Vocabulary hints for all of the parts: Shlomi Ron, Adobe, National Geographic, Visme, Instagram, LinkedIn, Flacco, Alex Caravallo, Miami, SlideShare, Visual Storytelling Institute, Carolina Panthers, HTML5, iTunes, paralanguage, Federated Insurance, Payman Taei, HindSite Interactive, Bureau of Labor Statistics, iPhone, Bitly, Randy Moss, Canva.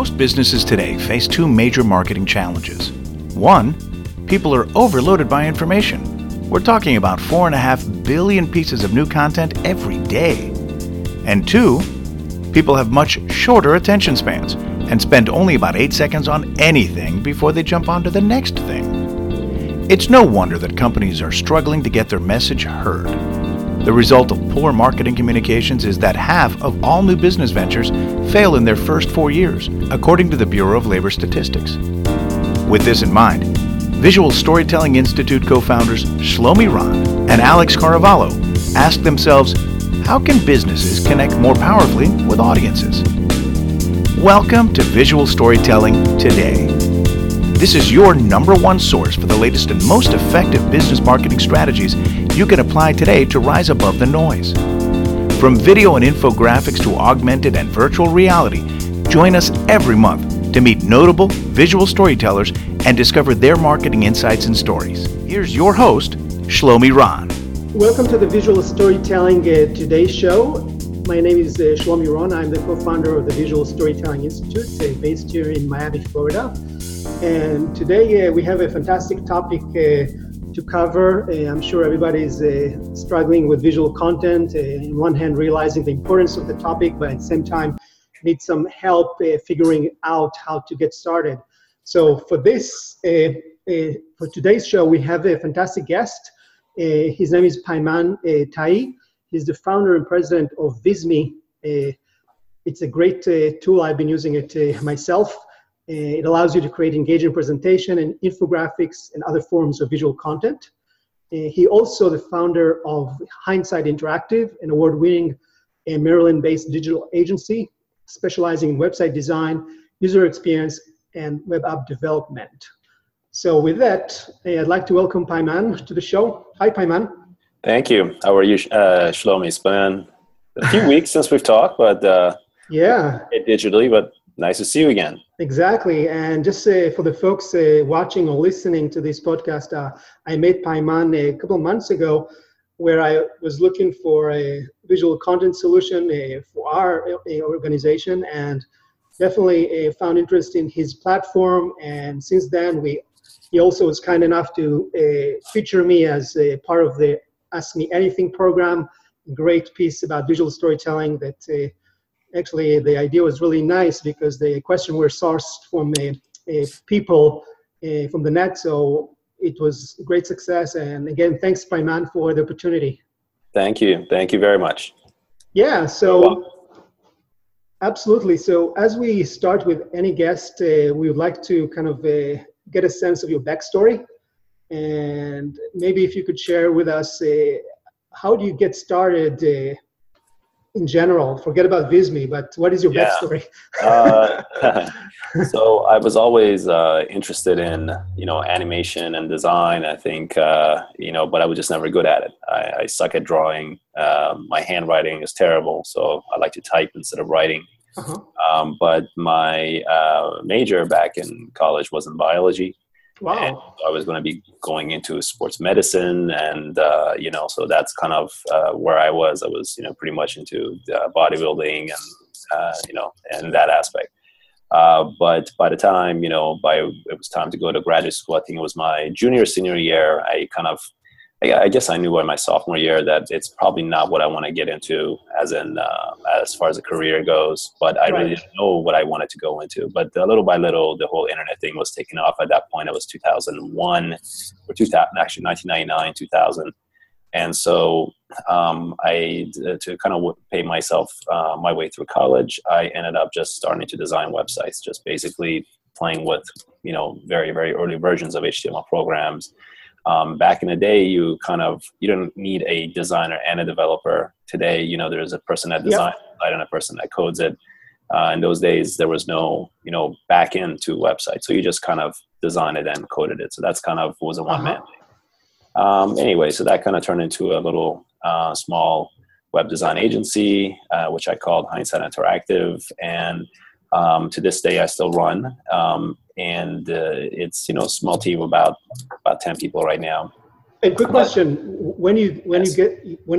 Most businesses today face two major marketing challenges. One, people are overloaded by information. We're talking about 4.5 billion pieces of new content every day. And two, people have much shorter attention spans and spend only about 8 seconds on anything before they jump onto the next thing. It's no wonder that companies are struggling to get their message heard. The result of poor marketing communications is that half of all new business ventures fail in their first 4 years, according to the Bureau of Labor Statistics. With this in mind, Visual Storytelling Institute co-founders Shlomi Ron and Alex Caravallo asked themselves, how can businesses connect more powerfully with audiences? Welcome to Visual Storytelling Today. This is your #1 source for the latest and most effective business marketing strategies you can apply today to rise above the noise. From video and infographics to augmented and virtual reality, join us every month to meet notable visual storytellers and discover their marketing insights and stories. Here's your host, Shlomi Ron. Welcome to the Visual Storytelling Today show. My name is Shlomi Ron. I'm the co-founder of the Visual Storytelling Institute based here in Miami, Florida. And today we have a fantastic topic to cover. I'm sure everybody's struggling with visual content. On one hand, realizing the importance of the topic, but at the same time, need some help figuring out how to get started. So for today's show, we have a fantastic guest. His name is Payman Taei. He's the founder and president of Visme. It's a great tool. I've been using it myself. It allows you to create engaging presentation and infographics and other forms of visual content. He also the founder of HindSite Interactive, an award-winning Maryland-based digital agency specializing in website design, user experience, and web app development. So with that, I'd like to welcome Payman to the show. Hi, Payman. Thank you. How are you, Shlomi? It's been a few weeks since we've talked, but digitally, but nice to see you again. Exactly. And just for the folks watching or listening to this podcast, I met Payman a couple of months ago where I was looking for a visual content solution for our organization, and definitely found interest in his platform. And since then, he also was kind enough to feature me as a part of the Ask Me Anything program. Great piece about visual storytelling that actually the idea was really nice because the questions were sourced from people from the net. So it was a great success. And again, thanks, Payman, for the opportunity. Thank you. Thank you very much. Yeah, so absolutely. So as we start with any guest, we would like to kind of get a sense of your backstory. And maybe if you could share with us, how do you get started in general? Forget about Visme, but what is your backstory? So I was always interested in, animation and design, I think, but I was just never good at it. I suck at drawing. My handwriting is terrible, so I like to type instead of writing. Uh-huh. But my major back in college was in biology. Wow. And I was going to be going into sports medicine, and so that's kind of where I was. I was, pretty much into bodybuilding and and that aspect. But by the time, it was time to go to graduate school, I think it was my junior senior year. I guess I knew by my sophomore year that it's probably not what I want to get into, as far as a career goes. But I really didn't know what I wanted to go into. But little by little, the whole internet thing was taking off. At that point, it was 1999, 2000. And so, to kind of pay myself my way through college, I ended up just starting to design websites, just basically playing with very very early versions of HTML programs. Back in the day, you don't need a designer and a developer. Today, there's a person that designs it and a person that codes it. In those days, there was no, back end to website. So you just kind of designed it and coded it. So that's kind of was a one-man thing. Anyway, so that kind of turned into a little small web design agency, which I called HindSite Interactive. And to this day, I still run. It's a small team about 10 people right now. And quick question: when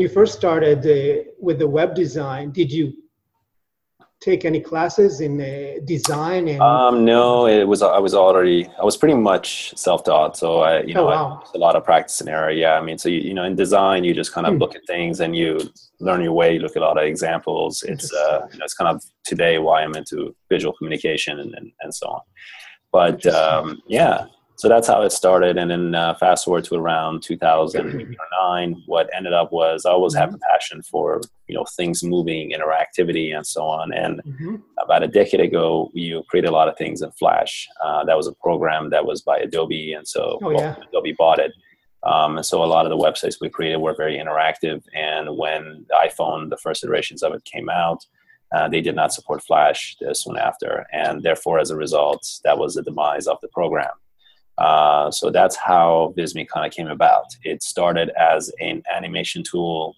you first started with the web design, did you take any classes in design? And no, it was, I was pretty much self-taught. So I, you know, I did a lot of practice and error. Yeah. I mean, so, you know, in design, you just kind of look at things and you learn your way, you look at a lot of examples. It's, you know, it's kind of today why I'm into visual communication and so on. But yeah, so that's how it started. And then fast forward to around 2009, what ended up was I always have a passion for, you know, things moving, interactivity and so on. And about a decade ago, you created a lot of things in Flash. That was a program that was by Adobe. And so Adobe bought it. And so a lot of the websites we created were very interactive. And when the iPhone, the first iterations of it came out, they did not support Flash soon after. And therefore, as a result, that was the demise of the program. So that's how Visme kind of came about. It started as an animation tool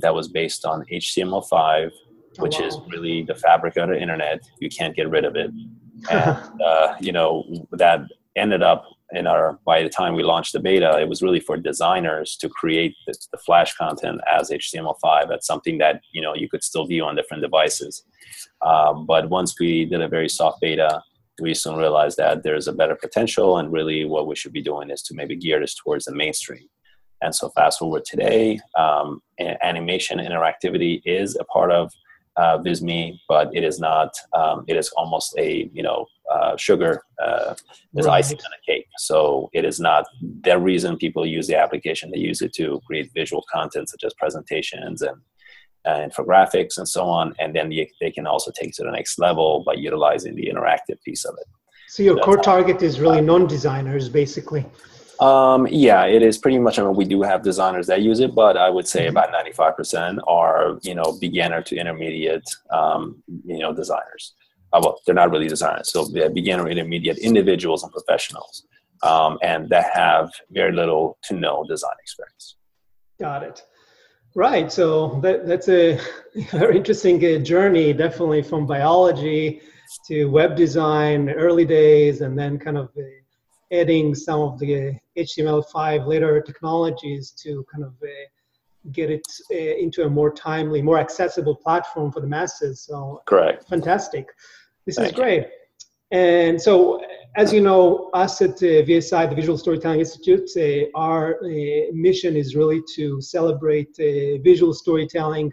that was based on HTML5, which is really the fabric of the internet. You can't get rid of it. And, you know, that ended up in our, by the time we launched the beta, it was really for designers to create the Flash content as HTML5. That's something that, you know, you could still view on different devices. But once we did a very soft beta, we soon realized that there's a better potential, and really what we should be doing is to maybe gear this towards the mainstream. And so fast forward today, animation interactivity is a part of Visme, but it is not, it is almost a, you know, sugar is icing on a cake. So it is not the reason people use the application. They use it to create visual content such as presentations and infographics and so on, and then they can also take it to the next level by utilizing the interactive piece of it. So your core target is really non-designers, basically. Yeah, it is pretty much. I mean, we do have designers that use it, but I would say about 95% are, you know, beginner to intermediate, you know, designers. Well, they're not really designers, so they're beginner, intermediate individuals and professionals, and that have very little to no design experience. Got it. Right, so that's a very interesting journey, definitely from biology to web design, early days, and then kind of adding some of the HTML5 later technologies to kind of get it into a more timely, more accessible platform for the masses. So correct, fantastic. This is great. And so, as you know, us at VSI, the Visual Storytelling Institute, our mission is really to celebrate visual storytelling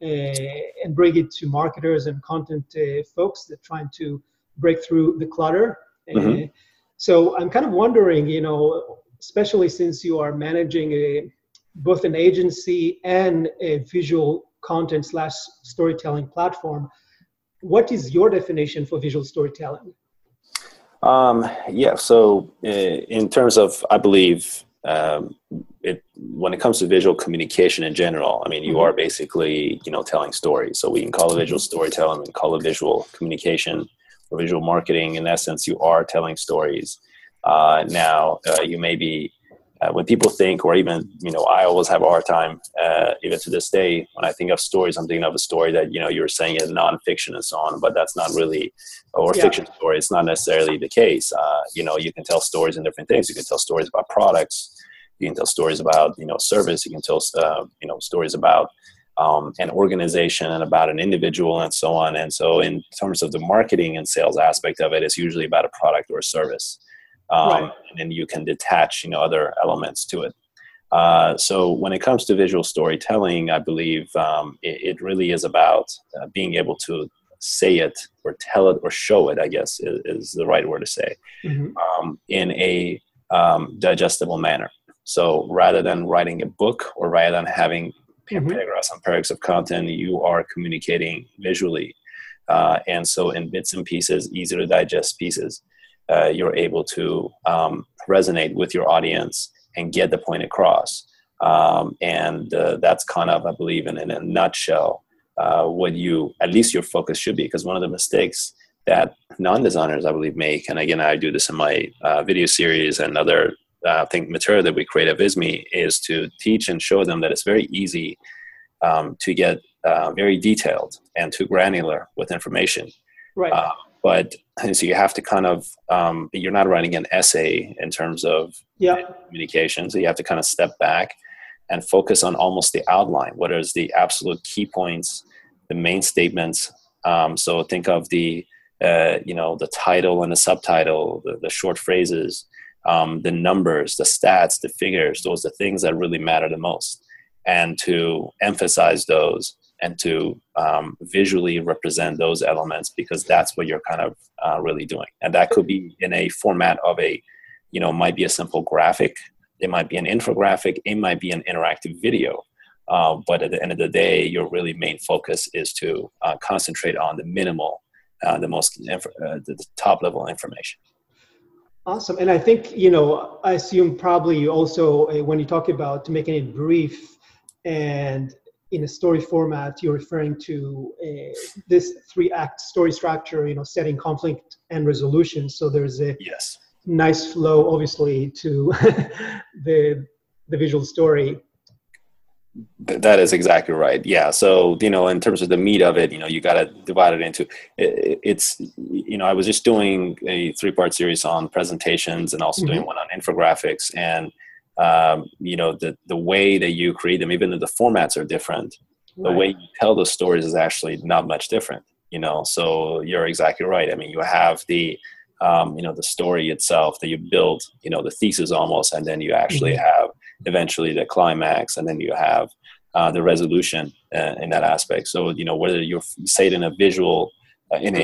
and bring it to marketers and content folks that are trying to break through the clutter. So I'm kind of wondering, you know, especially since you are managing both an agency and a visual content / storytelling platform, what is your definition for visual storytelling? Yeah, so in terms of, I believe, when it comes to visual communication in general, I mean, you are basically, you know, telling stories. So we can call it visual storytelling, we can call it visual communication or visual marketing. In essence, you are telling stories. Now, you may be, when people think, or even, you know, I always have a hard time, even to this day, when I think of stories, I'm thinking of a story that, you know, you're saying is nonfiction and so on, but that's not really, or fiction story, it's not necessarily the case. You know, you can tell stories in different things. You can tell stories about products. You can tell stories about, you know, service. You can tell, you know, stories about an organization and about an individual and so on. And so in terms of the marketing and sales aspect of it, it's usually about a product or a service. And then you can detach, you know, other elements to it. So when it comes to visual storytelling, I believe it really is about being able to say it or tell it or show it, I guess, is the right word to say, in a digestible manner. So rather than writing a book or rather than having paragraphs and paragraphs of content, you are communicating visually. And so in bits and pieces, easy to digest pieces. You're able to resonate with your audience and get the point across. That's kind of, I believe, in a nutshell, what you, at least your focus should be. Because one of the mistakes that non-designers, I believe, make, and again, I do this in my video series and other material that we create at Visme, is to teach and show them that it's very easy to get very detailed and too granular with information. Right. But so you have to kind of, you're not writing an essay in terms of communication. So you have to kind of step back and focus on almost the outline, what is the absolute key points, the main statements, So think of the, the title and the subtitle, the short phrases, the numbers, the stats, the figures. Those are the things that really matter the most. And to emphasize those and to visually represent those elements, because that's what you're kind of really doing. And that could be in a format of a, might be a simple graphic. It might be an infographic. It might be an interactive video. But at the end of the day, your really main focus is to concentrate on the minimal, the top level information. Awesome. And I think, I assume probably you also, when you talk about making it brief and in a story format, you're referring to this 3-act story structure, setting, conflict, and resolution. So there's a nice flow, obviously, to the visual story. That is exactly right. Yeah. So, in terms of the meat of it, you got to divide it into, I was just doing a 3-part series on presentations and also doing one on infographics. And, the way that you create them, even though the formats are different, the way you tell those stories is actually not much different, so you're exactly right. I mean, you have the, the story itself that you build, the thesis almost, and then you actually have eventually the climax, and then you have the resolution in that aspect. So, whether you say it in a visual, in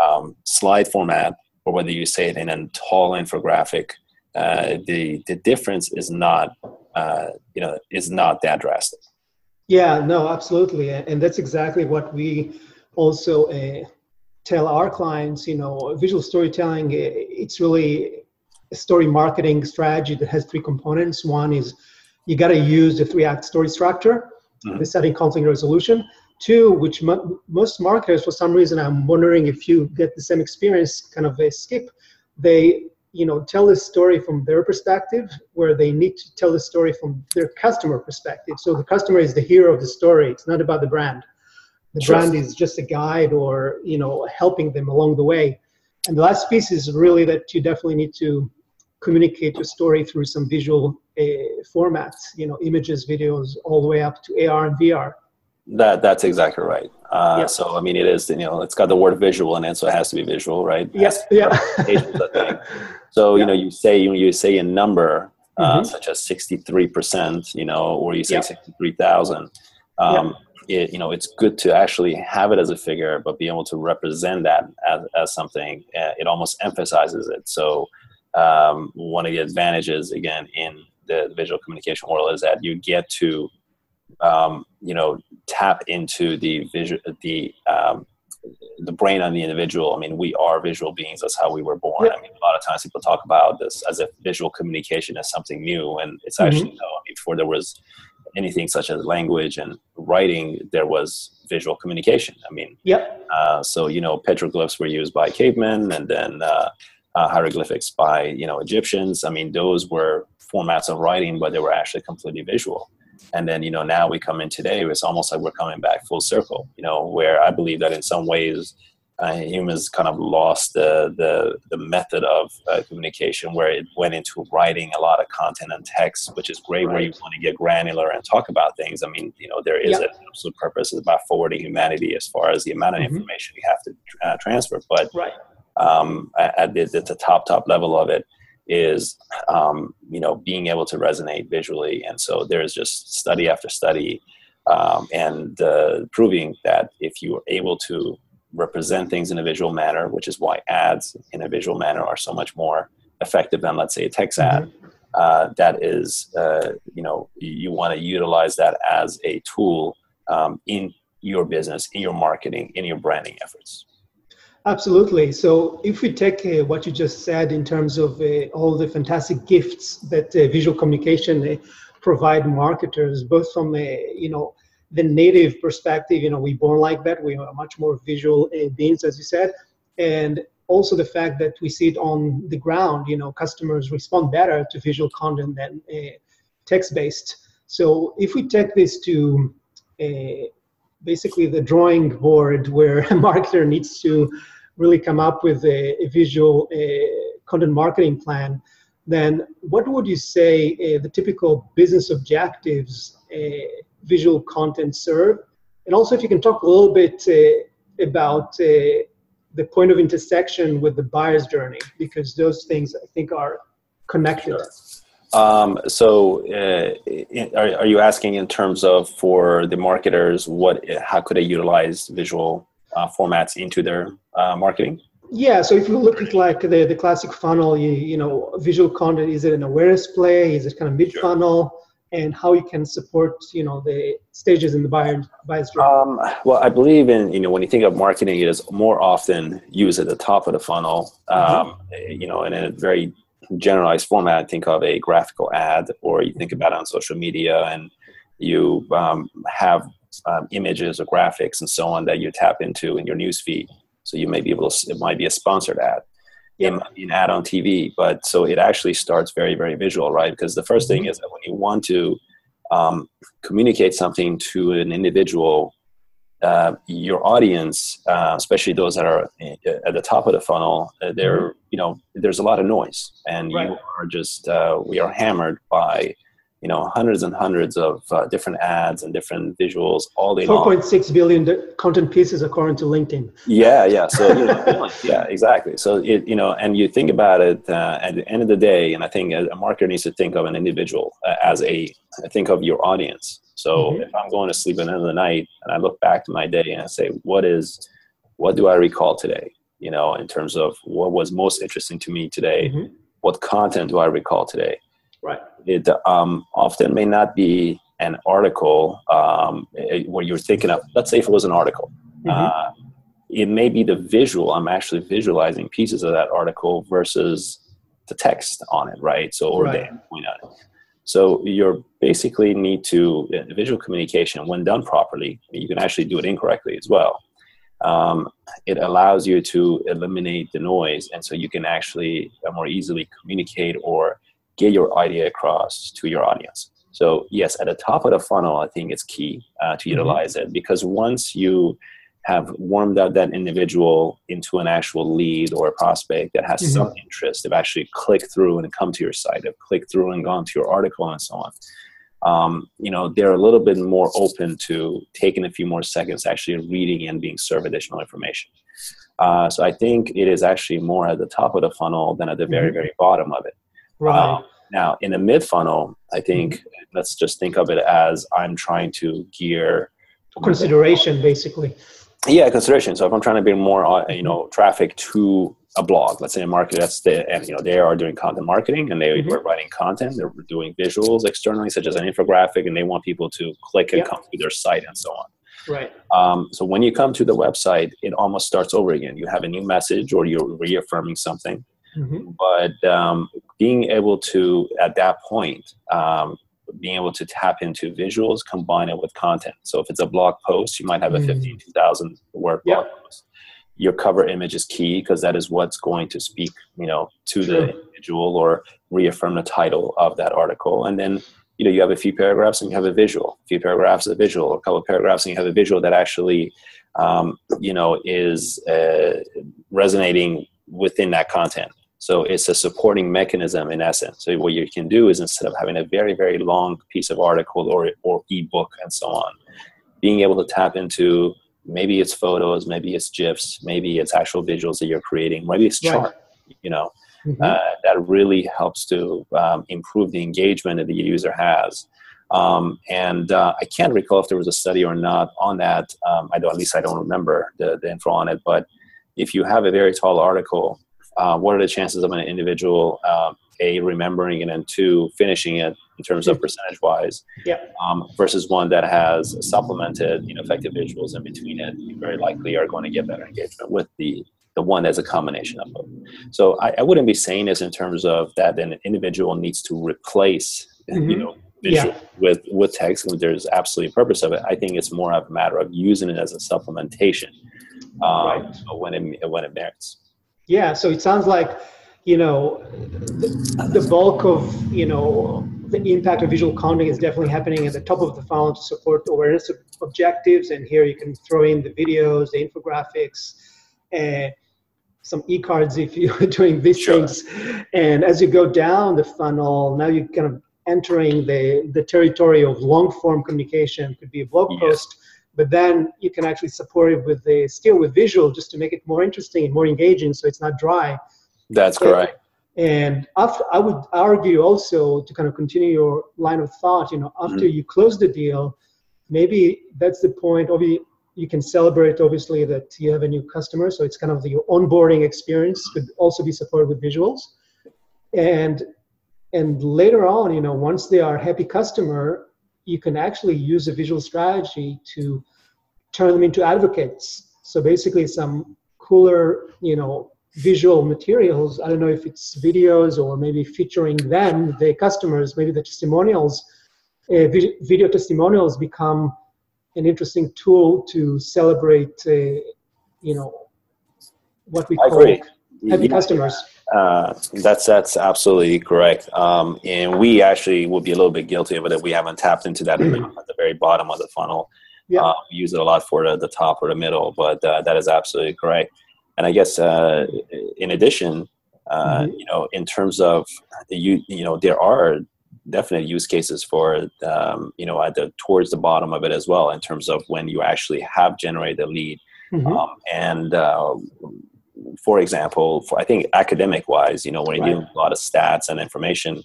a slide format, or whether you say it in a tall infographic, the difference is not, is not that drastic. Yeah, no, absolutely. And that's exactly what we also tell our clients. Visual storytelling, it's really a story marketing strategy that has 3 components. One is you got to use the 3-act story structure, the setting, conflict, resolution. 2, which most marketers, for some reason, I'm wondering if you get the same experience, kind of a skip. They tell the story from their perspective, where they need to tell the story from their customer perspective. So the customer is the hero of the story. It's not about the brand. The brand is just a guide or, helping them along the way. And the last piece is really that you definitely need to communicate your story through some visual formats, images, videos, all the way up to AR and VR. That's exactly right. So, I mean, it is, it's got the word visual in it, so it has to be visual, right? Yes. Yeah. So, you say a number, such as 63%, or you say 63,000. It's good to actually have it as a figure, but be able to represent that as something. It almost emphasizes it. So one of the advantages, again, in the visual communication world is that you get to, tap into the brain on the individual. I mean, we are visual beings. That's how we were born. I mean, a lot of times people talk about this as if visual communication is something new, and it's actually no. I mean, before there was anything such as language and writing, there was visual communication. I mean, so, petroglyphs were used by cavemen, and then hieroglyphics by, Egyptians. I mean, those were formats of writing, but they were actually completely visual. And then, now we come in today, it's almost like we're coming back full circle, where I believe that in some ways humans kind of lost the method of communication, where it went into writing a lot of content and text, which is great, where you want to get granular and talk about things. I mean, there is an absolute purpose about forwarding humanity as far as the amount of information you have to transfer. But at the top level of it is, being able to resonate visually. And so there's just study after study and proving that if you are able to represent things in a visual manner, which is why ads in a visual manner are so much more effective than, let's say, a text ad, that is, you want to utilize that as a tool in your business, in your marketing, in your branding efforts. Absolutely. So if we take what you just said in terms of all the fantastic gifts that visual communication provide marketers, both from the native perspective, we're born like that. We are much more visual beings, as you said. And also the fact that we see it on the ground, customers respond better to visual content than text-based. So if we take this to basically the drawing board, where a marketer needs to really come up with a visual content marketing plan, then what would you say the typical business objectives visual content serve? And also, if you can talk a little bit about the point of intersection with the buyer's journey, because those things I think are connected. Sure. Are you asking in terms of for the marketers, how could they utilize visual formats into their marketing? Yeah, so if you look at like the classic funnel, you know, visual content, is it an awareness play? Is it kind of mid-funnel? Sure. And how you can support, you know, the stages in the buyer's journey? Well, I believe in, you know, when you think of marketing, it is more often used at the top of the funnel, you know, in a very generalized format. Think of a graphical ad, or you think about it on social media, and you have images or graphics and so on that you tap into in your newsfeed. So you may be able to, it might be a sponsored ad. It might be an ad on TV, but so it actually starts very, very visual, right? Because the first thing is that when you want to communicate something to an individual, your audience, especially those that are at the top of the funnel, they're, you know, there's a lot of noise, and you are just, we are hammered by, you know, hundreds and hundreds of different ads and different visuals all day long. 4.6 billion content pieces according to LinkedIn. Yeah. So, you know, yeah, exactly. So, it, you know, and you think about it at the end of the day, and I think a marketer needs to think of an individual as think of your audience. So if I'm going to sleep at the end of the night and I look back to my day and I say, what do I recall today? You know, in terms of what was most interesting to me today, what content do I recall today? Right. It often may not be an article where you're thinking of, let's say if it was an article, it may be the visual, I'm actually visualizing pieces of that article versus the text on it, right? So, or the endpoint on it. So you're basically need to, visual communication when done properly, you can actually do it incorrectly as well. It allows you to eliminate the noise. And so you can actually more easily communicate or get your idea across to your audience. So yes, at the top of the funnel, I think it's key to utilize it, because once you have warmed up that individual into an actual lead or a prospect that has some interest, they've actually clicked through and come to your site, they've clicked through and gone to your article and so on. You know, they're a little bit more open to taking a few more seconds, actually reading and being served additional information. So I think it is actually more at the top of the funnel than at the very, very bottom of it. Right. Now, in the mid-funnel, I think, let's just think of it as I'm trying to gear... Consideration, basically. Yeah, consideration. So if I'm trying to bring more, you know, traffic to a blog, let's say a marketer, and, you know, they are doing content marketing, and they are writing content, they're doing visuals externally, such as an infographic, and they want people to click and come to their site and so on. Right. So when you come to the website, it almost starts over again. You have a new message, or you're reaffirming something. But being able to, at that point, being able to tap into visuals, combine it with content. So if it's a blog post, you might have a 15,000 word blog post. Your cover image is key, because that is what's going to speak, you know, to the individual or reaffirm the title of that article. And then, you know, you have a few paragraphs and you have a visual, a few paragraphs, a visual, a couple of paragraphs, and you have a visual that actually, you know, is resonating within that content. So it's a supporting mechanism in essence. So what you can do is, instead of having a very, very long piece of article or ebook and so on, being able to tap into, maybe it's photos, maybe it's GIFs, maybe it's actual visuals that you're creating, maybe it's chart, you know, that really helps to improve the engagement that the user has. And I can't recall if there was a study or not on that. I don't remember the info on it, but if you have a very tall article, what are the chances of an individual, A, remembering it, and two, finishing it in terms of percentage-wise, versus one that has supplemented, you know, effective visuals in between it? You very likely are going to get better engagement with the one that's a combination of both. So I wouldn't be saying this in terms of that an individual needs to replace, you know, visual with text. There's absolutely a purpose of it. I think it's more of a matter of using it as a supplementation. So when it merits. Yeah, so it sounds like, you know, the bulk of, you know, the impact of visual content is definitely happening at the top of the funnel to support awareness objectives, and here you can throw in the videos, the infographics, some e-cards if you're doing these things. And as you go down the funnel, now you're kind of entering the territory of long-form communication. It could be a blog post, But then you can actually support it with the still with visual just to make it more interesting and more engaging, so it's not dry. That's correct. And after, I would argue also to kind of continue your line of thought. You know, after you close the deal, maybe that's the point. You can celebrate obviously that you have a new customer, so it's kind of the onboarding experience could also be supported with visuals. And later on, you know, once they are a happy customer, you can actually use a visual strategy to turn them into advocates. So basically some cooler, you know, visual materials, I don't know if it's videos or maybe featuring them, the customers, maybe the testimonials, video testimonials become an interesting tool to celebrate, you know, what we call happy customers. That's absolutely correct. And we actually will be a little bit guilty of it if we haven't tapped into that at the very bottom of the funnel. Yeah. We use it a lot for the top or the middle, but that is absolutely correct. And I guess in addition, you know, in terms of, you know, there are definite use cases for, you know, at the towards the bottom of it as well, in terms of when you actually have generated a lead. For example, I think academic wise, you know, when you're doing a lot of stats and information,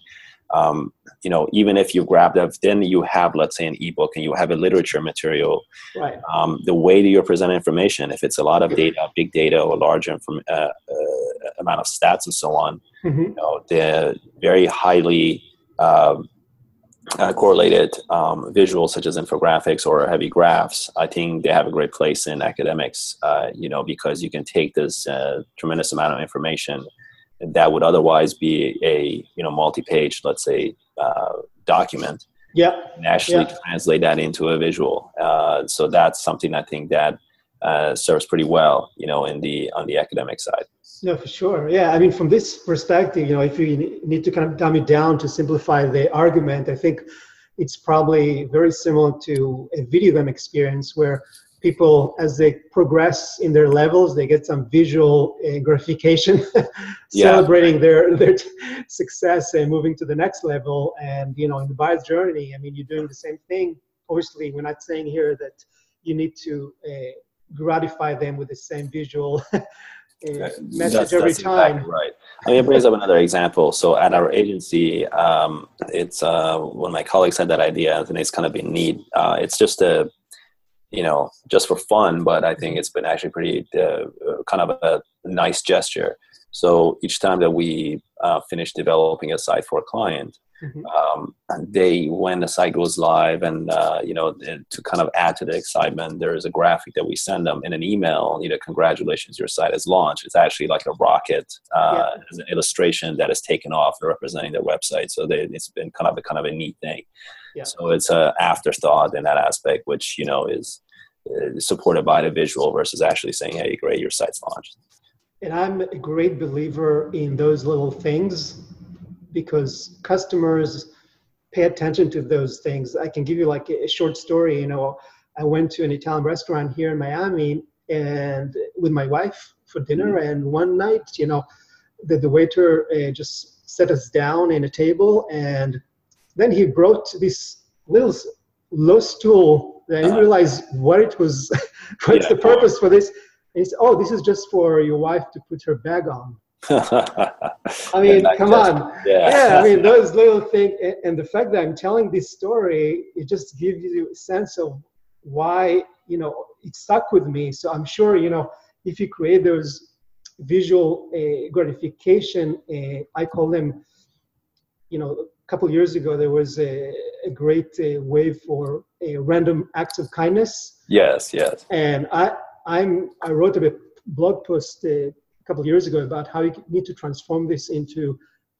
you know, even if you grab that, then you have, let's say, an ebook and you have a literature material, the way that you're presenting information, if it's a lot of data, big data, or large amount of stats and so on, you know, they're very highly correlated visuals such as infographics or heavy graphs. I think they have a great place in academics, you know, because you can take this tremendous amount of information that would otherwise be a, you know, multi-page, let's say, document. And actually translate that into a visual. So that's something I think that serves pretty well, you know, in the on the academic side. No, for sure. Yeah, I mean, from this perspective, you know, if you need to kind of dumb it down to simplify the argument, I think it's probably very similar to a video game experience where people, as they progress in their levels, they get some visual gratification, celebrating their success and moving to the next level. And, you know, in the buyer's journey, I mean, you're doing the same thing. Obviously, we're not saying here that you need to gratify them with the same visual message every time. Exactly right. I mean, it brings up another example. So at our agency, it's when my colleagues had that idea, I think it's kind of been neat. It's just a, you know, just for fun, but I think it's been actually pretty kind of a nice gesture. So each time that we finish developing a site for a client, they, when the site goes live and, you know, to kind of add to the excitement, there is a graphic that we send them in an email, you know, congratulations, your site is launched. It's actually like a rocket, as an illustration that is taken off representing their website. So it's been kind of a neat thing. So it's an afterthought in that aspect, which, you know, is supported by the visual versus actually saying, hey, great, your site's launched. And I'm a great believer in those little things, because customers pay attention to those things. I can give you like a short story. You know, I went to an Italian restaurant here in Miami and with my wife for dinner. And one night, you know, the waiter just set us down in a table, and then he brought this little low stool. I didn't realize what it was, what's the purpose for this. And he said, oh, this is just for your wife to put her bag on. I mean, come on. I mean, those little things, and the fact that I'm telling this story, it just gives you a sense of why, you know, it stuck with me. So I'm sure, you know, if you create those visual gratification, I call them, you know, a couple of years ago, there was a great wave for random acts of kindness. Yes. And I wrote a blog post couple of years ago about how you need to transform this into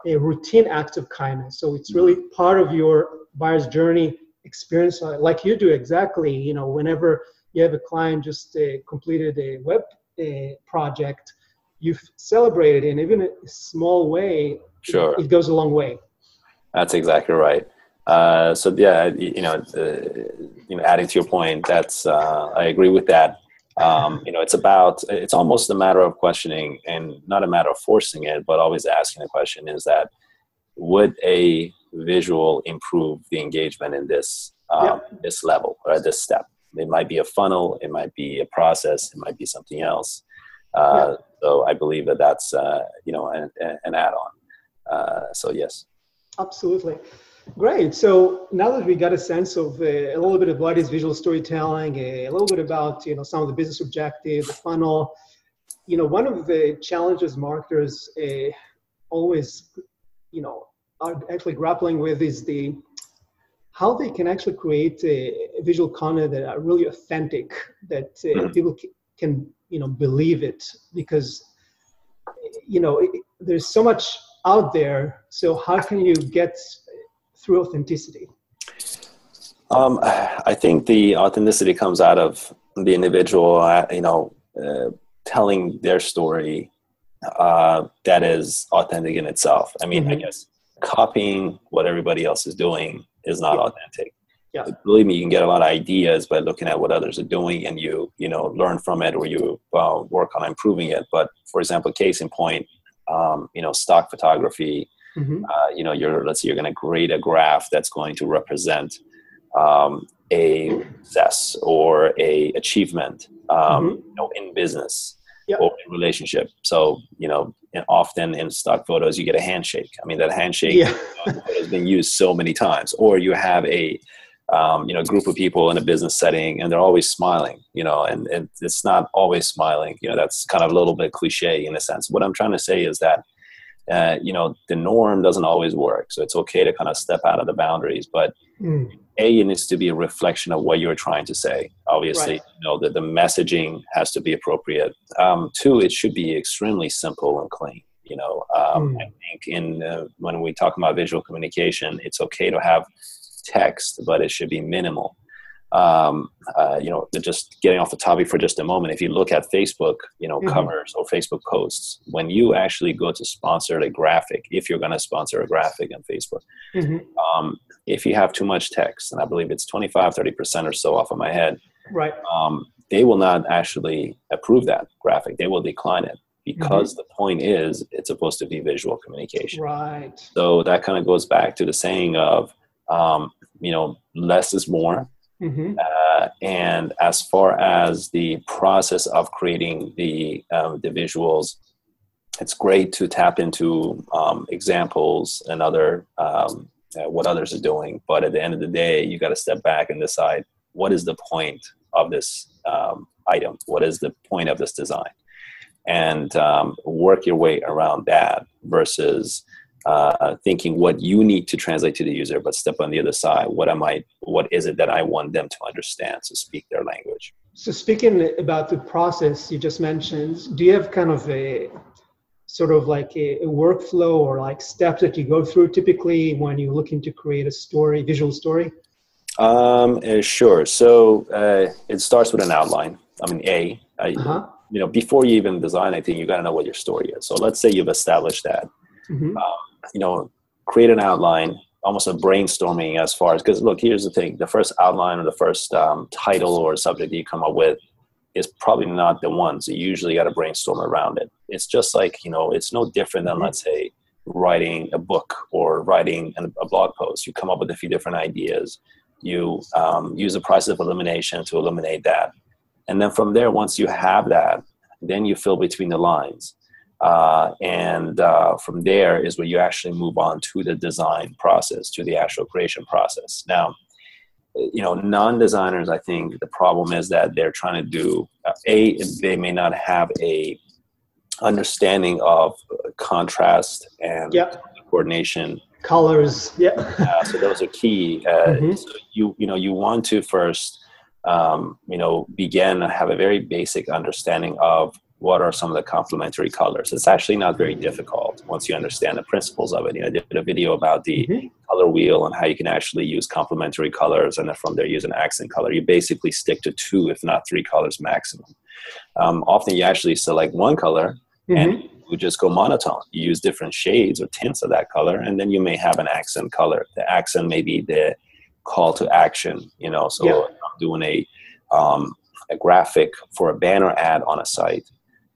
a routine act of kindness. So it's really part of your buyer's journey experience, like you do exactly. You know, whenever you have a client just completed a web project, you've celebrated in even a small way. It goes a long way. That's exactly right. So yeah, you know, adding to your point, that's I agree with that. You know, it's almost a matter of questioning and not a matter of forcing it, but always asking the question is that would a visual improve the engagement in this level or at this step? It might be a funnel. It might be a process. It might be something else. So I believe that that's, an add-on. So yes. Absolutely. Great. So now that we got a sense of a little bit of what is visual storytelling, a little bit about, some of the business objectives, the funnel, one of the challenges marketers always, are actually grappling with is how they can actually create a visual content that are really authentic, that people can, believe it, because, there's so much out there. So how can you get through authenticity? I think the authenticity comes out of the individual, telling their story that is authentic in itself. I mean, I guess copying what everybody else is doing is not authentic. Yeah. Believe me, you can get a lot of ideas by looking at what others are doing, and you learn from it, or you work on improving it. But for example, case in point, stock photography. Let's say you're going to grade a graph that's going to represent a success or a achievement, in business or in relationship. So and often in stock photos you get a handshake. I mean, that handshake has been used so many times. Or you have a group of people in a business setting, and they're always smiling, and it's not always smiling. That's kind of a little bit cliche in a sense. What I'm trying to say is that, the norm doesn't always work. So it's okay to kind of step out of the boundaries, but it needs to be a reflection of what you're trying to say. Obviously, that the messaging has to be appropriate. 2, it should be extremely simple and clean. I think when we talk about visual communication, it's okay to have text, but it should be minimal. Just getting off the topic for just a moment, if you look at Facebook, covers or Facebook posts, when you actually go to sponsor a graphic, if you're going to sponsor a graphic on Facebook, if you have too much text, and I believe it's 25-30% or so off of my head, they will not actually approve that graphic. They will decline it. Because the point is, it's supposed to be visual communication. Right. So that kind of goes back to the saying of, less is more. And as far as the process of creating the visuals, it's great to tap into examples and other what others are doing. But at the end of the day, you got to step back and decide, what is the point of this item? What is the point of this design? And work your way around that versus thinking what you need to translate to the user, but step on the other side. What is it that I want them to understand, to speak their language? So speaking about the process you just mentioned, do you have kind of a sort of like a workflow or like steps that you go through typically when you're looking to create a story, visual story? Sure. So it starts with an outline. I mean, before you even design anything, you got to know what your story is. So let's say you've established that. Create an outline, almost a brainstorming as far as, because look, here's the thing. The first outline or the first title or subject that you come up with is probably not the one. So you usually got to brainstorm around it. It's just like, it's no different than, let's say, writing a book or writing a blog post. You come up with a few different ideas. You use the process of elimination to eliminate that. And then from there, once you have that, then you fill between the lines. And from there is where you actually move on to the design process, to the actual creation process. Now, non-designers, I think the problem is that they're trying to do, they may not have a understanding of contrast and coordination. Colors, so those are key. So you want to first, begin and have a very basic understanding of what are some of the complementary colors. It's actually not very difficult once you understand the principles of it. I did a video about the color wheel and how you can actually use complementary colors, and then from there use an accent color. You basically stick to 2, if not 3 colors maximum. Often you actually select one color and you just go monotone. You use different shades or tints of that color, and then you may have an accent color. The accent may be the call to action, so I'm doing a graphic for a banner ad on a site,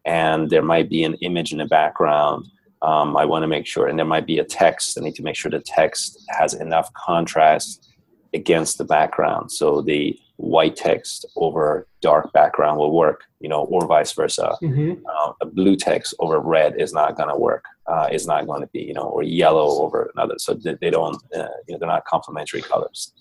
and there might be an image in the background. I want to make sure, and there might be a text. I need to make sure the text has enough contrast against the background. So the white text over dark background will work, you know, or vice versa. Mm-hmm. A blue text over red is not going to work. It's not going to be, you know, or yellow over another. So they don't, you know, they're not complementary colors.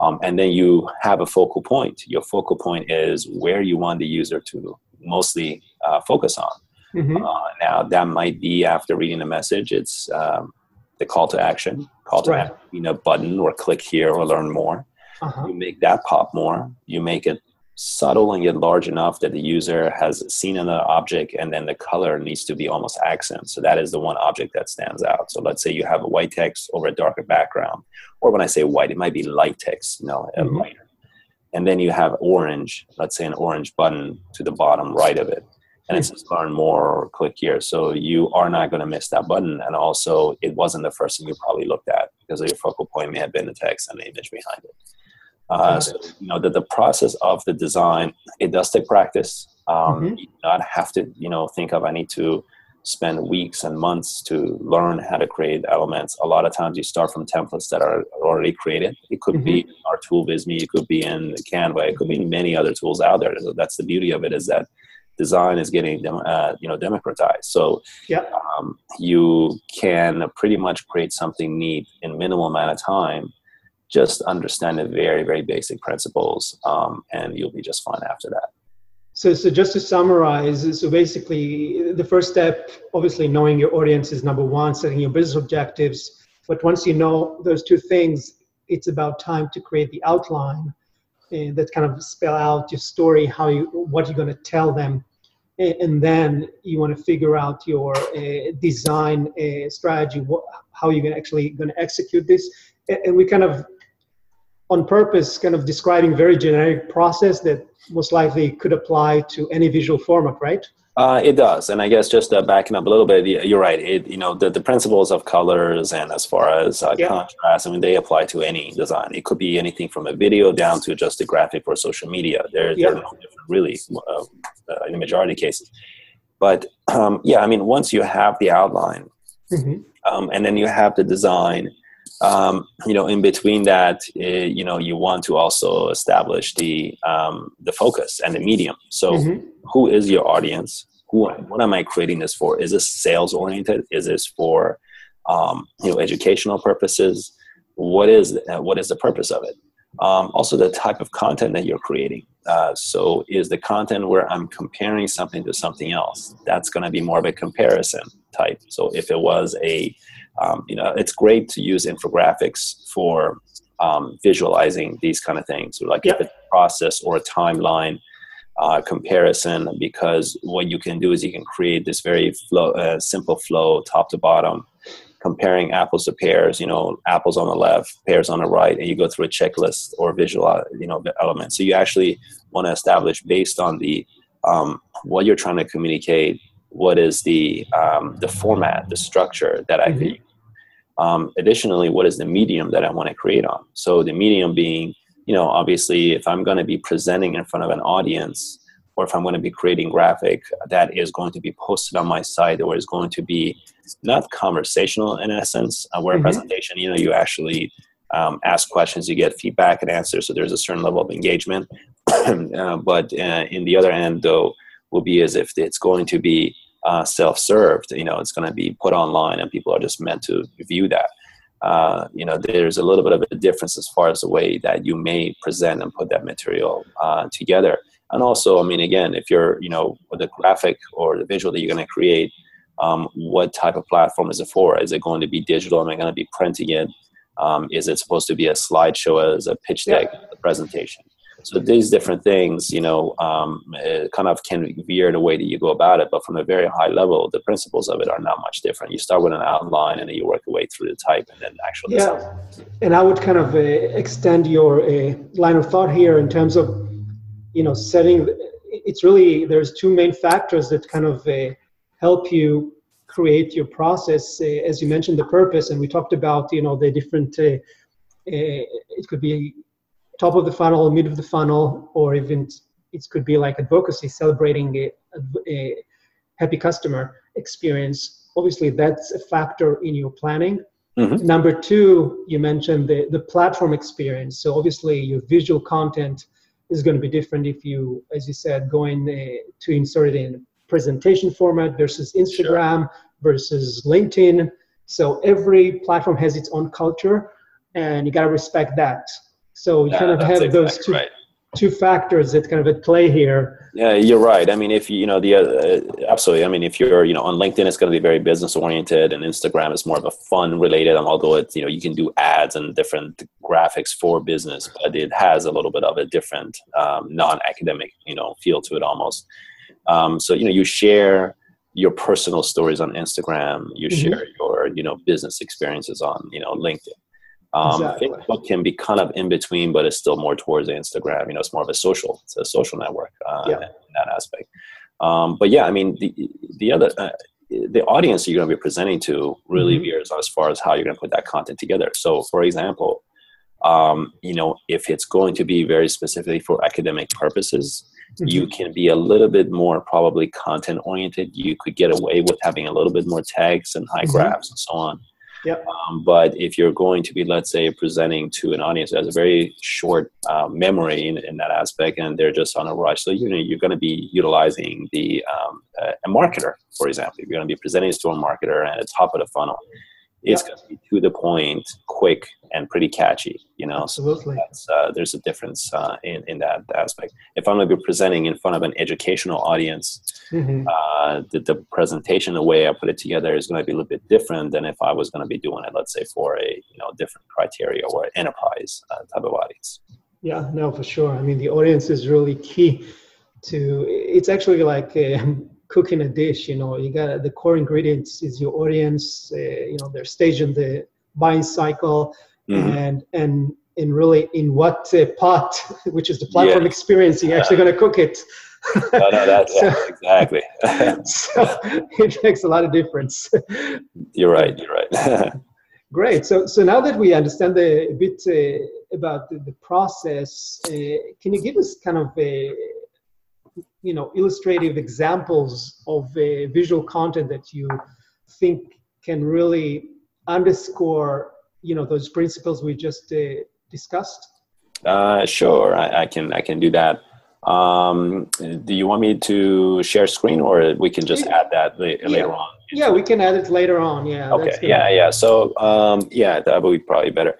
And then you have a focal point. Your focal point is where you want the user to mostly focus on. Mm-hmm. Now, that might be after reading the message. It's the call to action, action, you know, button or click here or learn more. Uh-huh. You make that pop more. You make it subtle and yet large enough that the user has seen another object, and then the color needs to be almost accent. So that is the one object that stands out. So let's say you have a white text over a darker background. Or when I say white, it might be light text, you know, mm-hmm. lighter. And then you have orange, let's say an orange button to the bottom right of it. And it says learn more or click here. So you are not going to miss that button. And also, it wasn't the first thing you probably looked at because your focal point may have been the text and the image behind it. So, you know, the process of the design, it does take practice. You do not have to, you know, think of I need to spend weeks and months to learn how to create elements. A lot of times you start from templates that are already created. It could be in our tool Visme, it could be in Canva, it could be many other tools out there. So that's the beauty of it, is that design is getting, you know, democratized. So you can pretty much create something neat in minimal amount of time. Just understand the very, very basic principles, and you'll be just fine after that. So just to summarize, so basically the first step, obviously knowing your audience is number one, setting your business objectives. But once you know those two things, it's about time to create the outline that kind of spell out your story, how you, what you're going to tell them. And then you want to figure out your design strategy, how you're actually going to execute this. And we kind of, on purpose, kind of describing very generic process that most likely could apply to any visual format, right? It does. And I guess just backing up a little bit, you're right. It, you know, the principles of colors and as far as contrast, I mean, they apply to any design. It could be anything from a video down to just a graphic or social media. They're no different, really, in the majority of cases. But, yeah, I mean, once you have the outline and then you have the design, you know, in between that, you know, you want to also establish the focus and the medium. So who is your audience? What am I creating this for? Is this sales oriented? Is this for, you know, educational purposes? What is the purpose of it? Also the type of content that you're creating. So is the content where I'm comparing something to something else? That's going to be more of a comparison type. So if it was a, you know, it's great to use infographics for visualizing these kind of things, like if it's a process or a timeline comparison, because what you can do is you can create this very flow, simple flow, top to bottom, comparing apples to pears, you know, apples on the left, pears on the right, and you go through a checklist or visual, you know, element. So you actually want to establish based on the what you're trying to communicate, what is the format, the structure that I can use. Additionally, what is the medium that I want to create on? So the medium being, you know, obviously if I'm going to be presenting in front of an audience, or if I'm going to be creating graphic that is going to be posted on my site, or is going to be not conversational in essence, where a presentation, you know, you actually ask questions, you get feedback and answers. So there's a certain level of engagement. But in the other end though, will be as if it's going to be self-served, you know, it's going to be put online and people are just meant to view that. You know, there's a little bit of a difference as far as the way that you may present and put that material together. And also, I mean, again, if you're, you know, the graphic or the visual that you're going to create, what type of platform is it for? Is it going to be digital? Am I going to be printing it? Is it supposed to be a slideshow, as a pitch deck, a presentation? So these different things, you know, kind of can veer the way that you go about it. But from a very high level, the principles of it are not much different. You start with an outline and then you work your way through the type and then actual design. And I would kind of extend your line of thought here in terms of, you know, setting. It's really, there's two main factors that kind of help you create your process. As you mentioned, the purpose, and we talked about, you know, the different, it could be top of the funnel, mid of the funnel, or even it could be like advocacy, celebrating a happy customer experience. Obviously, that's a factor in your planning. Number two, you mentioned the platform experience. So obviously, your visual content is going to be different if you, as you said, going to insert it in presentation format versus Instagram sure. versus LinkedIn. So every platform has its own culture, and you got to respect that. So you kind of have those two, right. two factors that kind of at play here. Yeah, you're right. I mean, if you know the absolutely. I mean, if you're on LinkedIn, it's going to be very business oriented, and Instagram is more of a fun related. Although it's you can do ads and different graphics for business, but it has a little bit of a different non-academic feel to it almost. So you share your personal stories on Instagram. You mm-hmm. share your business experiences on LinkedIn. Exactly. Facebook can be kind of in between, but it's still more towards Instagram. It's more of a social, it's a social network in that aspect. But yeah, I mean, the other the audience you're going to be presenting to really mm-hmm. veers as far as how you're going to put that content together. So, for example, if it's going to be very specifically for academic purposes, mm-hmm. you can be a little bit more probably content oriented. You could get away with having a little bit more tags and high mm-hmm. graphs and so on. Yep. But if you're going to be, let's say, presenting to an audience that has a very short memory in that aspect, and they're just on a rush, so you're going to be utilizing the a marketer, for example. If you're going to be presenting to a marketer at the top of the funnel, it's yep. going to be to the point, quick, and pretty catchy. Absolutely. So that's, there's a difference in that aspect. If I'm going to be presenting in front of an educational audience, mm-hmm. The presentation, the way I put it together, is going to be a little bit different than if I was going to be doing it, let's say, for a different criteria or an enterprise type of audience. Yeah, no, for sure. I mean, the audience is really key. It's actually like. Cooking a dish, you got the core ingredients is your audience, their stage in the buying cycle, mm-hmm. and really in what pot, which is the platform yeah. experience, you're actually going to cook it. No, that's exactly. So it makes a lot of difference. You're right. Great. So now that we understand a bit about the process, can you give us kind of a illustrative examples of visual content that you think can really underscore, those principles we just discussed? Sure, I can do that. Do you want me to share screen, or we can just add that later on? Yeah, we can add it later on. Yeah. Okay. Yeah. So, that would be probably better.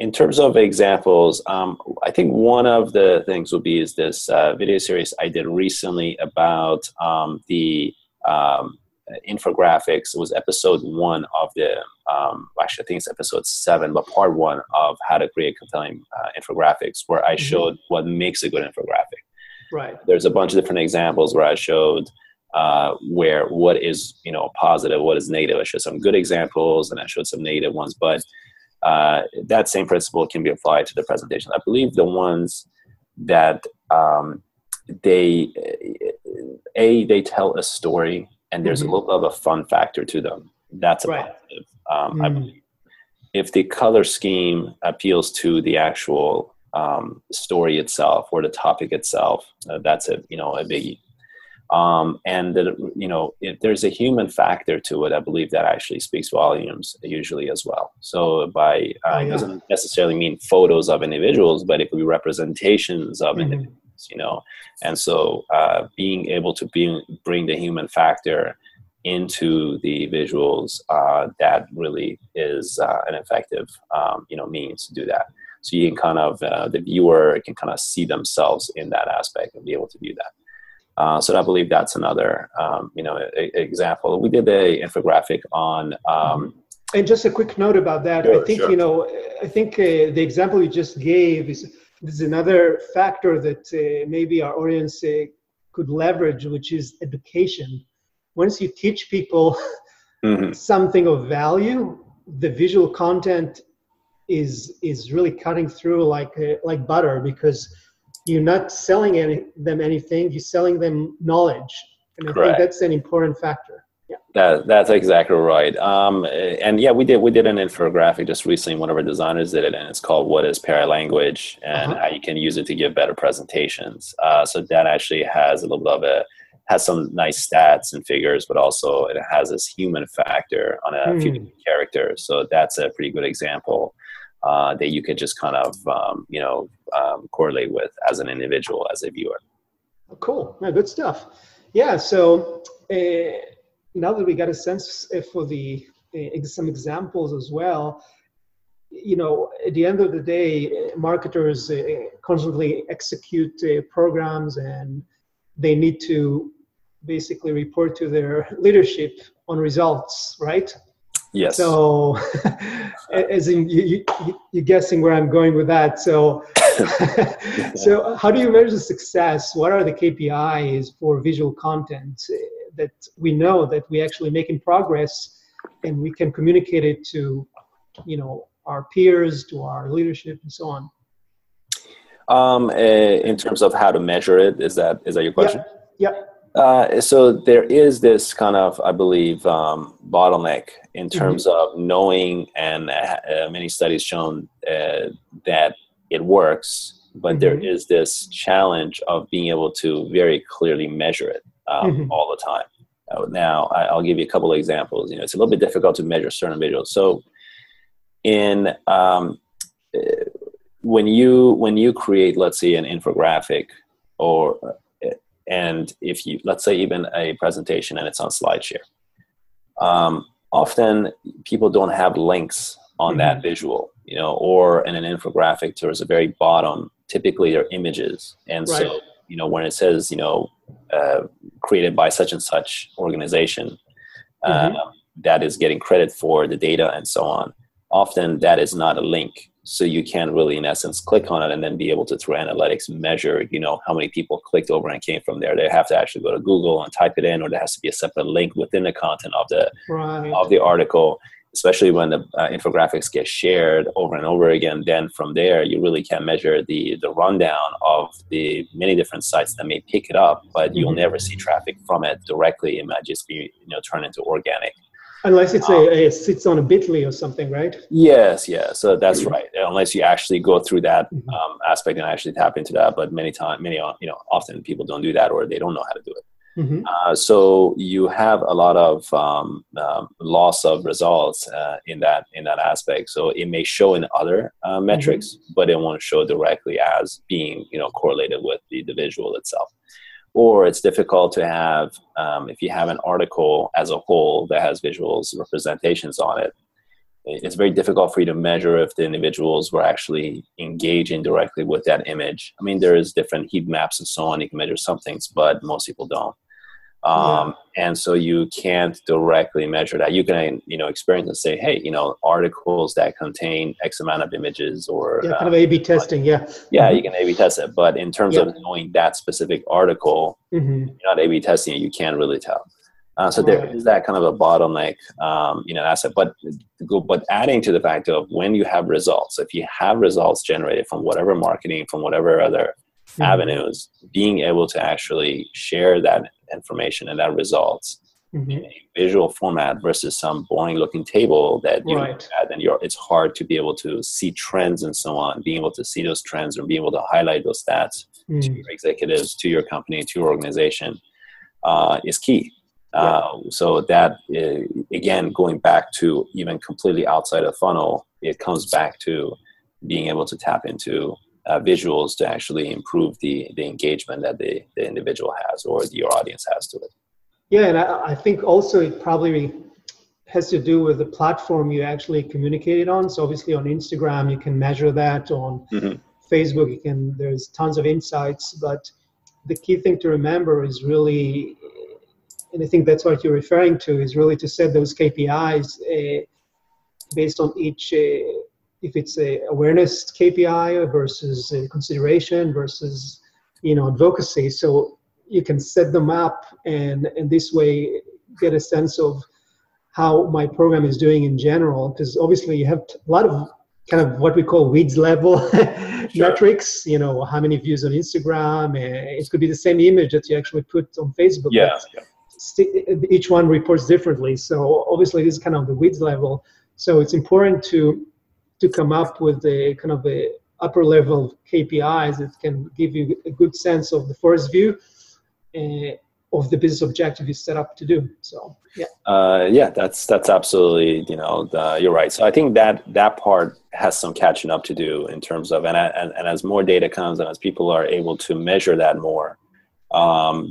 In terms of examples, I think one of the things will be this video series I did recently about the infographics. It was episode 1 of the, actually I think it's episode 7, but part 1 of how to create compelling infographics, where I mm-hmm. showed what makes a good infographic. Right. There's a bunch of different examples where I showed what is positive, what is negative. I showed some good examples and I showed some negative ones, but that same principle can be applied to the presentation. I believe the ones that they tell a story and there's mm-hmm. a little bit of a fun factor to them. That's a positive. I believe if the color scheme appeals to the actual story itself or the topic itself, that's a biggie. And if there's a human factor to it, I believe that actually speaks volumes usually as well. So by it doesn't necessarily mean photos of individuals, but it could be representations of mm-hmm. individuals, And so being able to bring the human factor into the visuals, that really is an effective means to do that. So you can kind of the viewer can kind of see themselves in that aspect and be able to do that. So I believe that's another, example. We did an infographic on. And just a quick note about that. Sure, I think, the example you just gave is another factor that maybe our audience could leverage, which is education. Once you teach people mm-hmm. something of value, the visual content is really cutting through like butter, because you're not selling them anything. You're selling them knowledge, and I think that's an important factor. Yeah, that's exactly right. And yeah, we did an infographic just recently. One of our designers did it, and it's called "What is Paralanguage and How You Can Use It to Give Better Presentations." So that actually has a little bit of has some nice stats and figures, but also it has this human factor on a few different characters. So that's a pretty good example. that you can just kind of, correlate with as an individual, as a viewer. Oh, cool. Yeah, good stuff. Yeah. So now that we got a sense for the some examples as well, you know, at the end of the day, marketers constantly execute programs, and they need to basically report to their leadership on results, right? Yes. So, as in, you're guessing where I'm going with that. So, so how do you measure success? What are the KPIs for visual content that we know that we actually making progress, and we can communicate it to, you know, our peers, to our leadership, and so on? In terms of how to measure it, is that your question? Yeah. Yep. So there is this kind of, I believe, bottleneck in terms of knowing, and many studies shown that it works, but there is this challenge of being able to very clearly measure it all the time. Now, I'll give you a couple of examples. You know, it's a little bit difficult to measure certain visuals. So, in when you create, let's say, an infographic, or and if you, let's say, even a presentation and it's on SlideShare, often people don't have links on that visual, you know, or in an infographic towards the very bottom, typically they're images. And so, you know, when it says, you know, created by such and such organization, that is getting credit for the data and so on, often that is not a link. So you can really, in essence, click on it and then be able to, through analytics, measure, you know, how many people clicked over and came from there. They have to actually go to Google and type it in, or there has to be a separate link within the content of the article, especially when the infographics get shared over and over again. Then from there, you really can measure the rundown of the many different sites that may pick it up, but you'll never see traffic from it directly. It might just be, you know, turned into organic. Unless it's it sits on a Bitly or something, right? Yes, yeah. So that's right. Unless you actually go through that aspect and actually tap into that, but often people don't do that, or they don't know how to do it. So you have a lot of loss of results in that aspect. So it may show in other metrics, but it won't show directly as being, you know, correlated with the visual itself. Or it's difficult to have, if you have an article as a whole that has visuals representations on it, it's very difficult for you to measure if the individuals were actually engaging directly with that image. I mean, there is different heat maps and so on. You can measure some things, but most people don't. And so you can't directly measure that. You can, you know, experiment and say, hey, you know, articles that contain X amount of images, or kind of A/B testing, you can A/B test it, but in terms of knowing that specific article, you're not A/B testing it, you can't really tell. So there is that kind of a bottleneck, you know, asset. But adding to the fact of when you have results, if you have results generated from whatever marketing, from whatever other avenues, being able to actually share that information and that results in a visual format versus some boring looking table that you add, and it's hard to be able to see trends and so on. Being able to see those trends, or being able to highlight those stats to your executives, to your company, to your organization, is key. So that, again, going back to even completely outside of funnel, it comes back to being able to tap into visuals to actually improve the engagement that the individual has, or your audience has to it. Yeah, and I think also it probably has to do with the platform you actually communicate it on. So obviously on Instagram, you can measure that. On Facebook, you can. There's tons of insights. But the key thing to remember is really, and I think that's what you're referring to, is really to set those KPIs based on each if it's a awareness KPI versus a consideration versus, you know, advocacy. So you can set them up, and this way get a sense of how my program is doing in general. Because obviously you have a lot of kind of what we call weeds level metrics, you know, how many views on Instagram. It could be the same image that you actually put on Facebook. Each one reports differently. So obviously this is kind of the weeds level. So it's important to come up with a kind of a upper level KPIs that can give you a good sense of the first view, of the business objective you set up to do. So yeah. Yeah, that's absolutely, you know, you're right. So I think that part has some catching up to do in terms of, and as more data comes and as people are able to measure that more,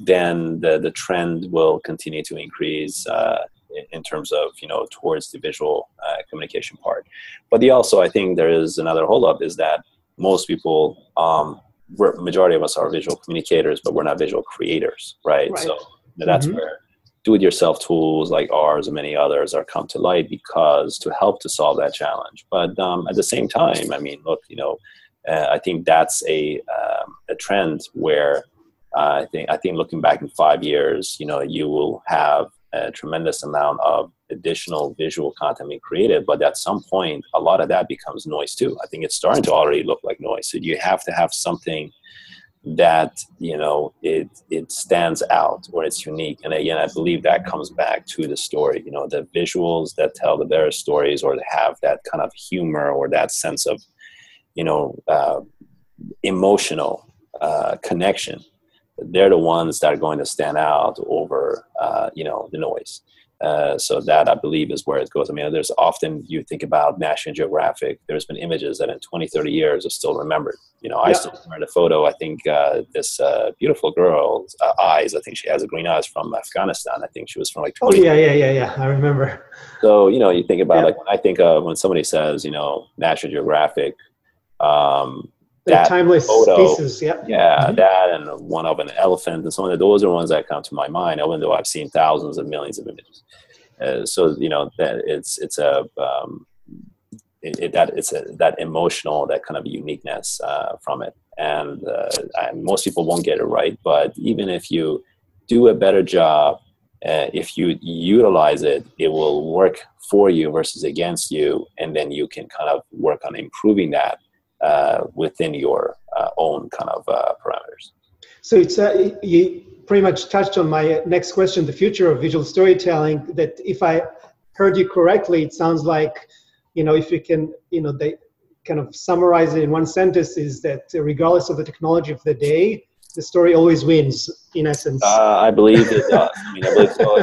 then the trend will continue to increase in terms of, you know, towards the visual communication part. But I think there is another holdup, is that most people, majority of us are visual communicators, but we're not visual creators, right? So that's where do-it-yourself tools like ours and many others are come to light to help to solve that challenge. But at the same time, I mean, look, you know, I think that's a trend where I think looking back in 5 years, you know, you will have a tremendous amount of additional visual content being created, but at some point, a lot of that becomes noise too. I think it's starting to already look like noise. So you have to have something that, you know, it stands out or it's unique. And again, I believe that comes back to the story, you know, the visuals that tell the better stories or have that kind of humor or that sense of, you know, emotional connection. They're the ones that are going to stand out over, you know, the noise. So that, I believe, is where it goes. I mean, there's often, you think about National Geographic, there's been images that in 20, 30 years are still remembered. You know, I still remember the photo. I think this beautiful girl's eyes, I think she has a green eyes from Afghanistan. I think she was from like 20 years. Yeah. I remember. So, you know, you think about, like, I think of when somebody says, you know, National Geographic, that timeless photo, pieces, that and one of an elephant and so on. Those are ones that come to my mind, even though I've seen thousands and millions of images. So you know that it's that emotional, that kind of uniqueness from it. And most people won't get it right, but even if you do a better job, if you utilize it, it will work for you versus against you, and then you can kind of work on improving that within your own kind of parameters. So it's you pretty much touched on my next question, the future of visual storytelling, that if I heard you correctly, it sounds like, you know, if you can, you know, they kind of summarize it in one sentence, is that regardless of the technology of the day, the story always wins, in essence. I believe it does. I mean, I believe so.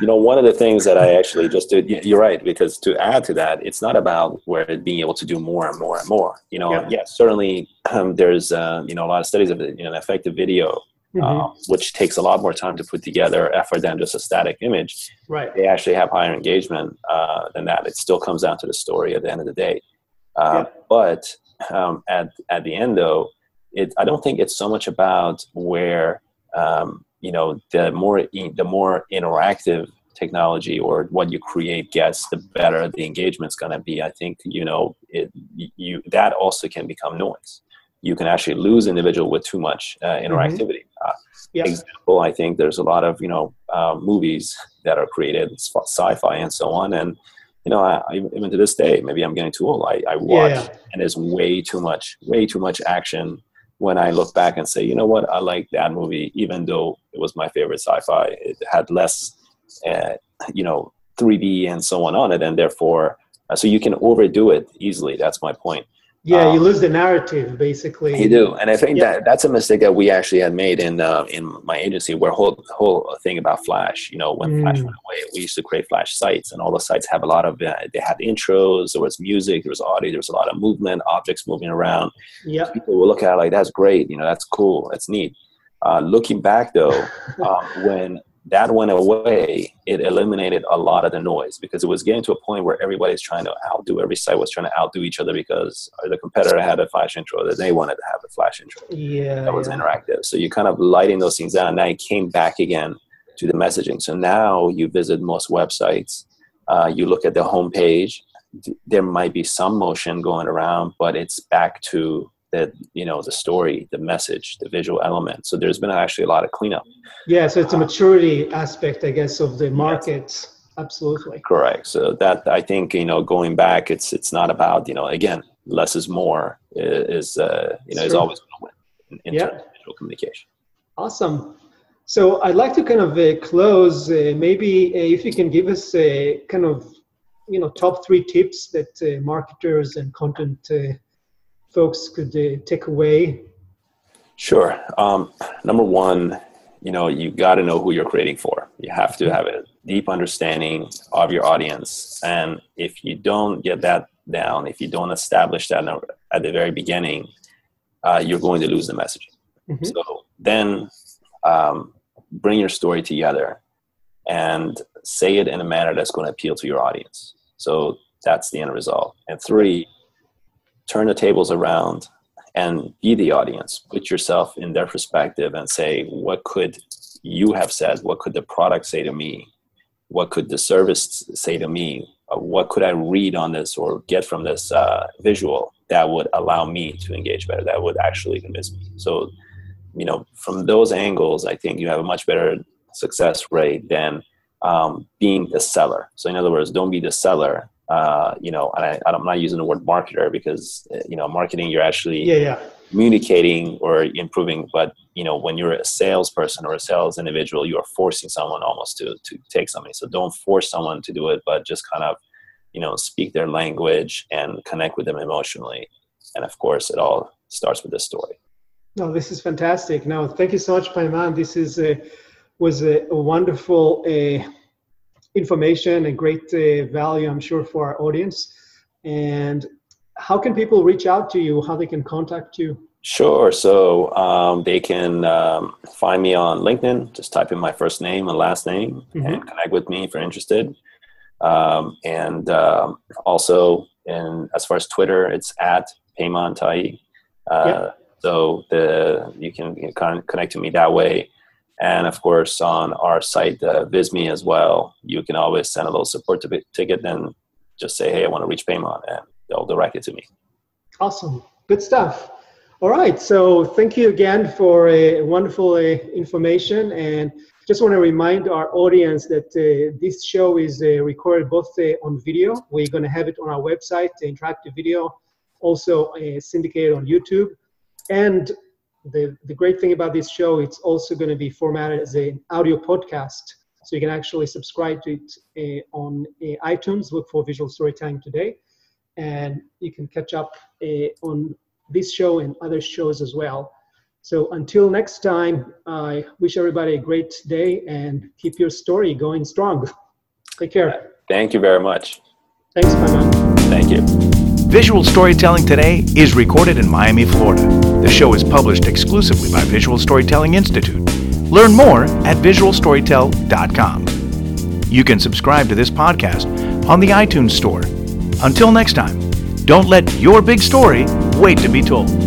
You know, one of the things that I actually just did, you're right, because to add to that, it's not about being able to do more and more and more. You know, certainly there's, you know, a lot of studies of it, you know, an effective video, which takes a lot more time to put together effort than just a static image. Right. They actually have higher engagement than that. It still comes down to the story at the end of the day. But at the end, though, I don't think it's so much about where, you know, the more interactive technology or what you create gets, the better the engagement's going to be. I think, you know, that also can become noise. You can actually lose individual with too much interactivity. Example, I think there's a lot of, you know, movies that are created, sci-fi and so on. And, you know, even to this day, maybe I'm getting too old, I watch and there's way too much action. When I look back and say, you know what, I like that movie, even though it was my favorite sci-fi, it had less, you know, 3D and so on it. And therefore, so you can overdo it easily. That's my point. Yeah, you lose the narrative, basically. You do. And I think that's a mistake that we actually had made in my agency, where whole thing about Flash, you know, when Flash went away, we used to create Flash sites, and all the sites have a lot of, they had intros, there was music, there was audio, there was a lot of movement, objects moving around. Yeah. People will look at it like, that's great, you know, that's cool, that's neat. Looking back, though, when that went away, it eliminated a lot of the noise, because it was getting to a point where everybody's trying to outdo, every site was trying to outdo each other, because the competitor had a Flash intro that they wanted to have a Flash intro that was interactive. So you're kind of lighting those things out, and now it came back again to the messaging. So now you visit most websites, you look at the homepage, there might be some motion going around, but it's back to that, you know, the story, the message, the visual element. So there's been actually a lot of cleanup. Yeah, so it's a maturity aspect, I guess, of the market. Yes. Absolutely. Correct. So that, I think, you know, going back, it's not about, you know, again, less is more is you know, is always going to win in terms of visual communication. Awesome. So I'd like to kind of close, maybe if you can give us a kind of, you know, top 3 tips that marketers and content folks could take away? Sure. Number 1 you know, you got to know who you're creating for. You have to have a deep understanding of your audience. And if you don't get that down, if you don't establish that at the very beginning, you're going to lose the message. Mm-hmm. So then bring your story together and say it in a manner that's going to appeal to your audience. So that's the end result. And 3, turn the tables around and be the audience. Put yourself in their perspective and say, what could you have said? What could the product say to me? What could the service say to me? What could I read on this or get from this visual that would allow me to engage better, that would actually convince me? So, you know, from those angles, I think you have a much better success rate than being the seller. So in other words, don't be the seller. You know, and I'm not using the word marketer because, you know, marketing, you're actually communicating or improving. But, you know, when you're a salesperson or a sales individual, you are forcing someone almost to take something. So don't force someone to do it, but just kind of, you know, speak their language and connect with them emotionally. And of course, it all starts with the story. No, this is fantastic. No, thank you so much, Payman. This is was a wonderful information and great value, I'm sure, for our audience. And how can people reach out to you? How they can contact you? Sure. So they can find me on LinkedIn. Just type in my first name and last name and connect with me if you're interested. Also, as far as Twitter, it's at Payman Taei. So you can connect to me that way. And of course, on our site, Visme as well, you can always send a little support ticket and just say, hey, I want to reach Payman, and they'll direct it to me. Awesome. Good stuff. All right. So thank you again for wonderful information. And just want to remind our audience that this show is recorded both on video. We're going to have it on our website, the interactive video, also syndicated on YouTube. And the great thing about this show, it's also going to be formatted as an audio podcast. So you can actually subscribe to it on iTunes. Look for Visual Storytelling Today. And you can catch up on this show and other shows as well. So until next time, I wish everybody a great day and keep your story going strong. Take care. Thank you very much. Thanks, Payman. Thank you. Visual Storytelling Today is recorded in Miami, Florida. The show is published exclusively by Visual Storytelling Institute. Learn more at visualstorytell.com. You can subscribe to this podcast on the iTunes Store. Until next time, don't let your big story wait to be told.